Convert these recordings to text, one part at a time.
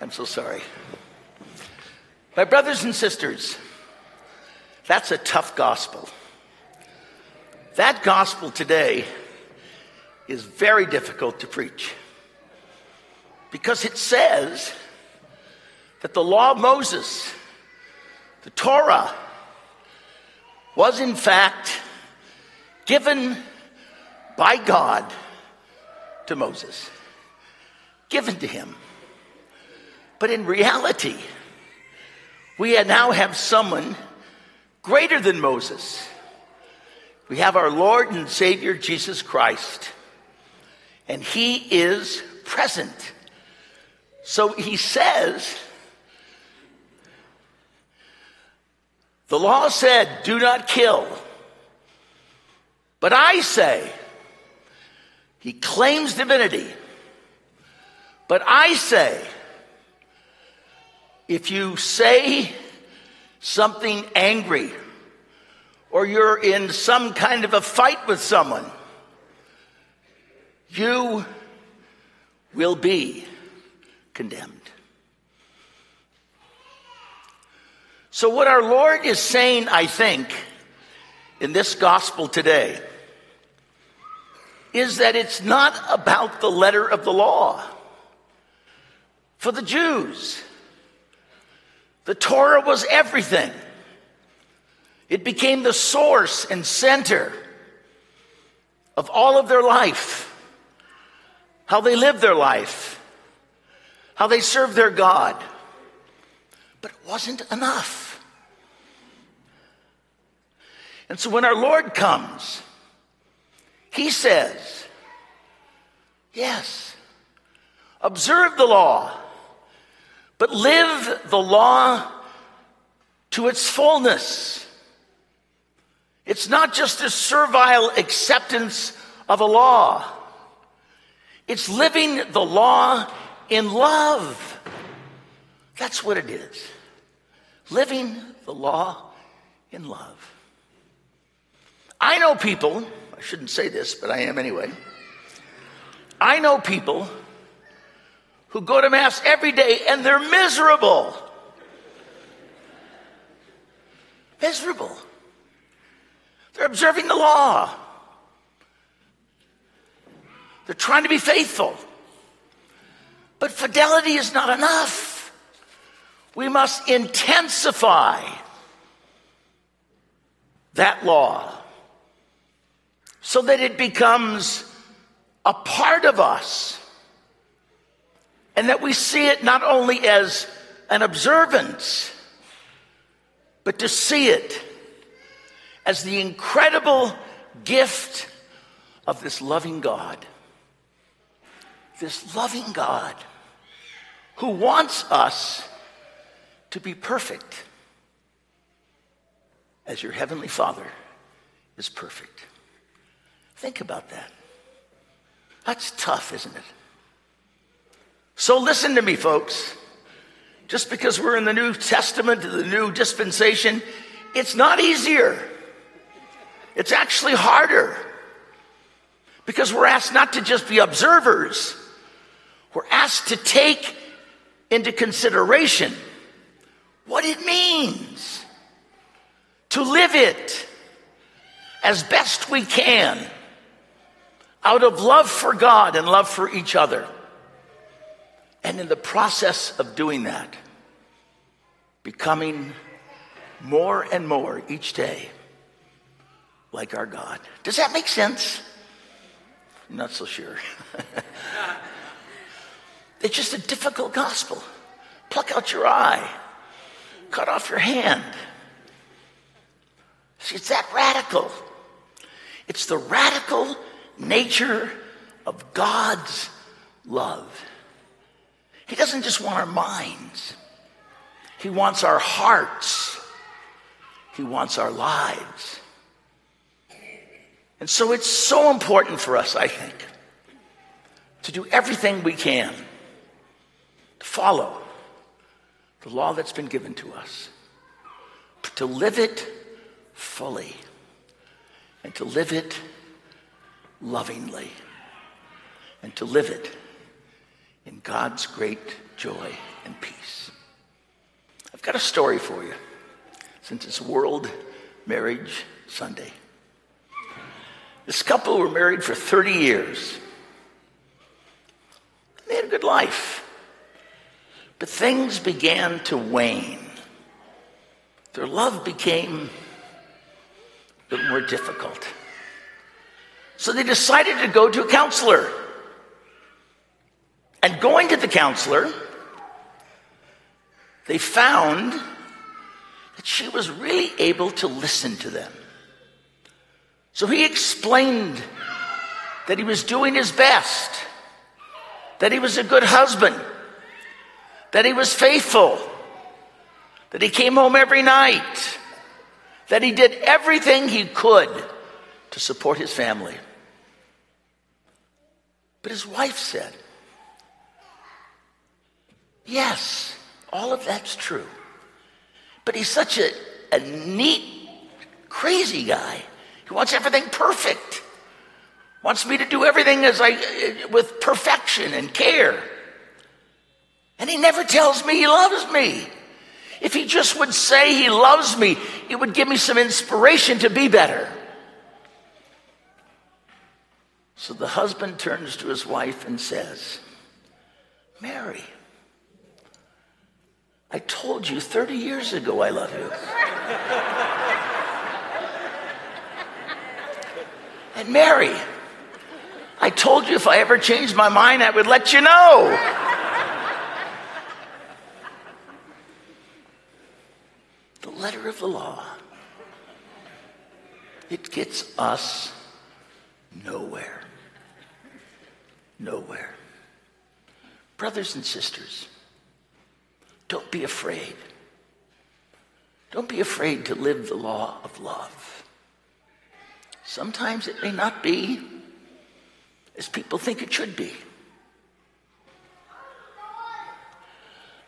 I'm so sorry. My brothers and sisters, that's a tough gospel. That gospel today is very difficult to preach because it says that the law of Moses, the Torah, was in fact given by God to Moses, given to him. But in reality, we now have someone greater than Moses. We have our Lord and Savior Jesus Christ, and he is present. So he says, the law said, do not kill. But I say, he claims divinity. But I say, if you say something angry, or you're in some kind of a fight with someone, you will be condemned. So what our Lord is saying, I think, in this gospel today, is that it's not about the letter of the law. For the Jews, the Torah was everything. It became the source and center of all of their life, how they lived their life, how they served their God. But it wasn't enough. And so when our Lord comes, he says, yes, observe the law, but live the law to its fullness. It's not just a servile acceptance of a law. It's living the law in love. That's what it is. Living the law in love. I know people, I shouldn't say this, but I am anyway. I know people who go to Mass every day and they're miserable. Miserable. They're observing the law. They're trying to be faithful. But fidelity is not enough. We must intensify that law, so that it becomes a part of us, and that we see it not only as an observance, but to see it as the incredible gift of this loving God. This loving God who wants us to be perfect as your Heavenly Father is perfect. Think about that. That's tough, isn't it? So listen to me, folks. Just because we're in the New Testament, the new dispensation, it's not easier. It's actually harder. Because we're asked not to just be observers. We're asked to take into consideration what it means to live it as best we can, out of love for God and love for each other. And in the process of doing that, becoming more and more each day like our God. Does that make sense? I'm not so sure. It's just a difficult gospel. Pluck out your eye. Cut off your hand. See, it's that radical. It's the radical nature of God's love. He doesn't just want our minds. He wants our hearts. He wants our lives. And so it's so important for us, I think, to do everything we can to follow the law that's been given to us, to live it fully, and to live it lovingly, and to live it in God's great joy. and peace. I've got a story for you, since it's World Marriage Sunday. This couple were married for 30 years. They had a good life. But things began to wane. Their love became a bit more difficult. So they decided to go to a counselor. And going to the counselor, they found that she was really able to listen to them. So he explained that he was doing his best, that he was a good husband, that he was faithful, that he came home every night, that he did everything he could to support his family. But his wife said, yes, all of that's true. But he's such a neat, crazy guy. He wants everything perfect. Wants me to do everything with perfection and care. And he never tells me he loves me. If he just would say he loves me, it would give me some inspiration to be better. So the husband turns to his wife and says, Mary, I told you 30 years ago I love you. And Mary, I told you if I ever changed my mind, I would let you know. The letter of the law. It gets us nowhere. Nowhere. Brothers and sisters, don't be afraid. Don't be afraid to live the law of love. Sometimes it may not be as people think it should be.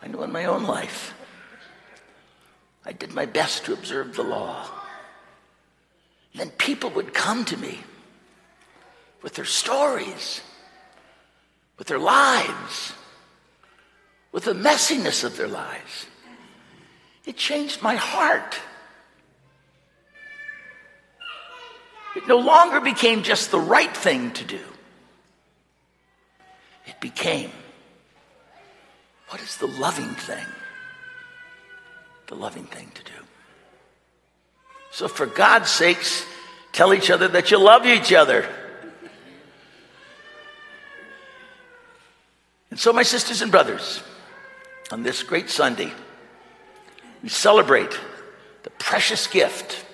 I know in my own life, I did my best to observe the law. And then people would come to me with their stories, with their lives, with the messiness of their lives. It changed my heart. It no longer became just the right thing to do. It became, what is the loving thing? The loving thing to do. So for God's sakes, tell each other that you love each other. And so my sisters and brothers, on this great Sunday, we celebrate the precious gift,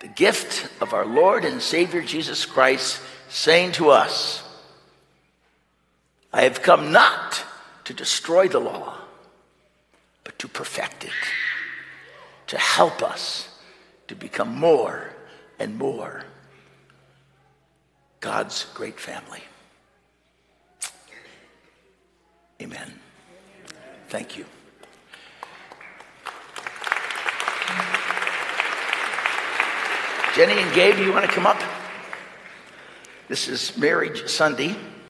the gift of our Lord and Savior Jesus Christ, saying to us, I have come not to destroy the law, but to perfect it, to help us to become more and more God's great family. Amen. Thank you. Jenny and Gabe, do you want to come up? This is Marriage Sunday.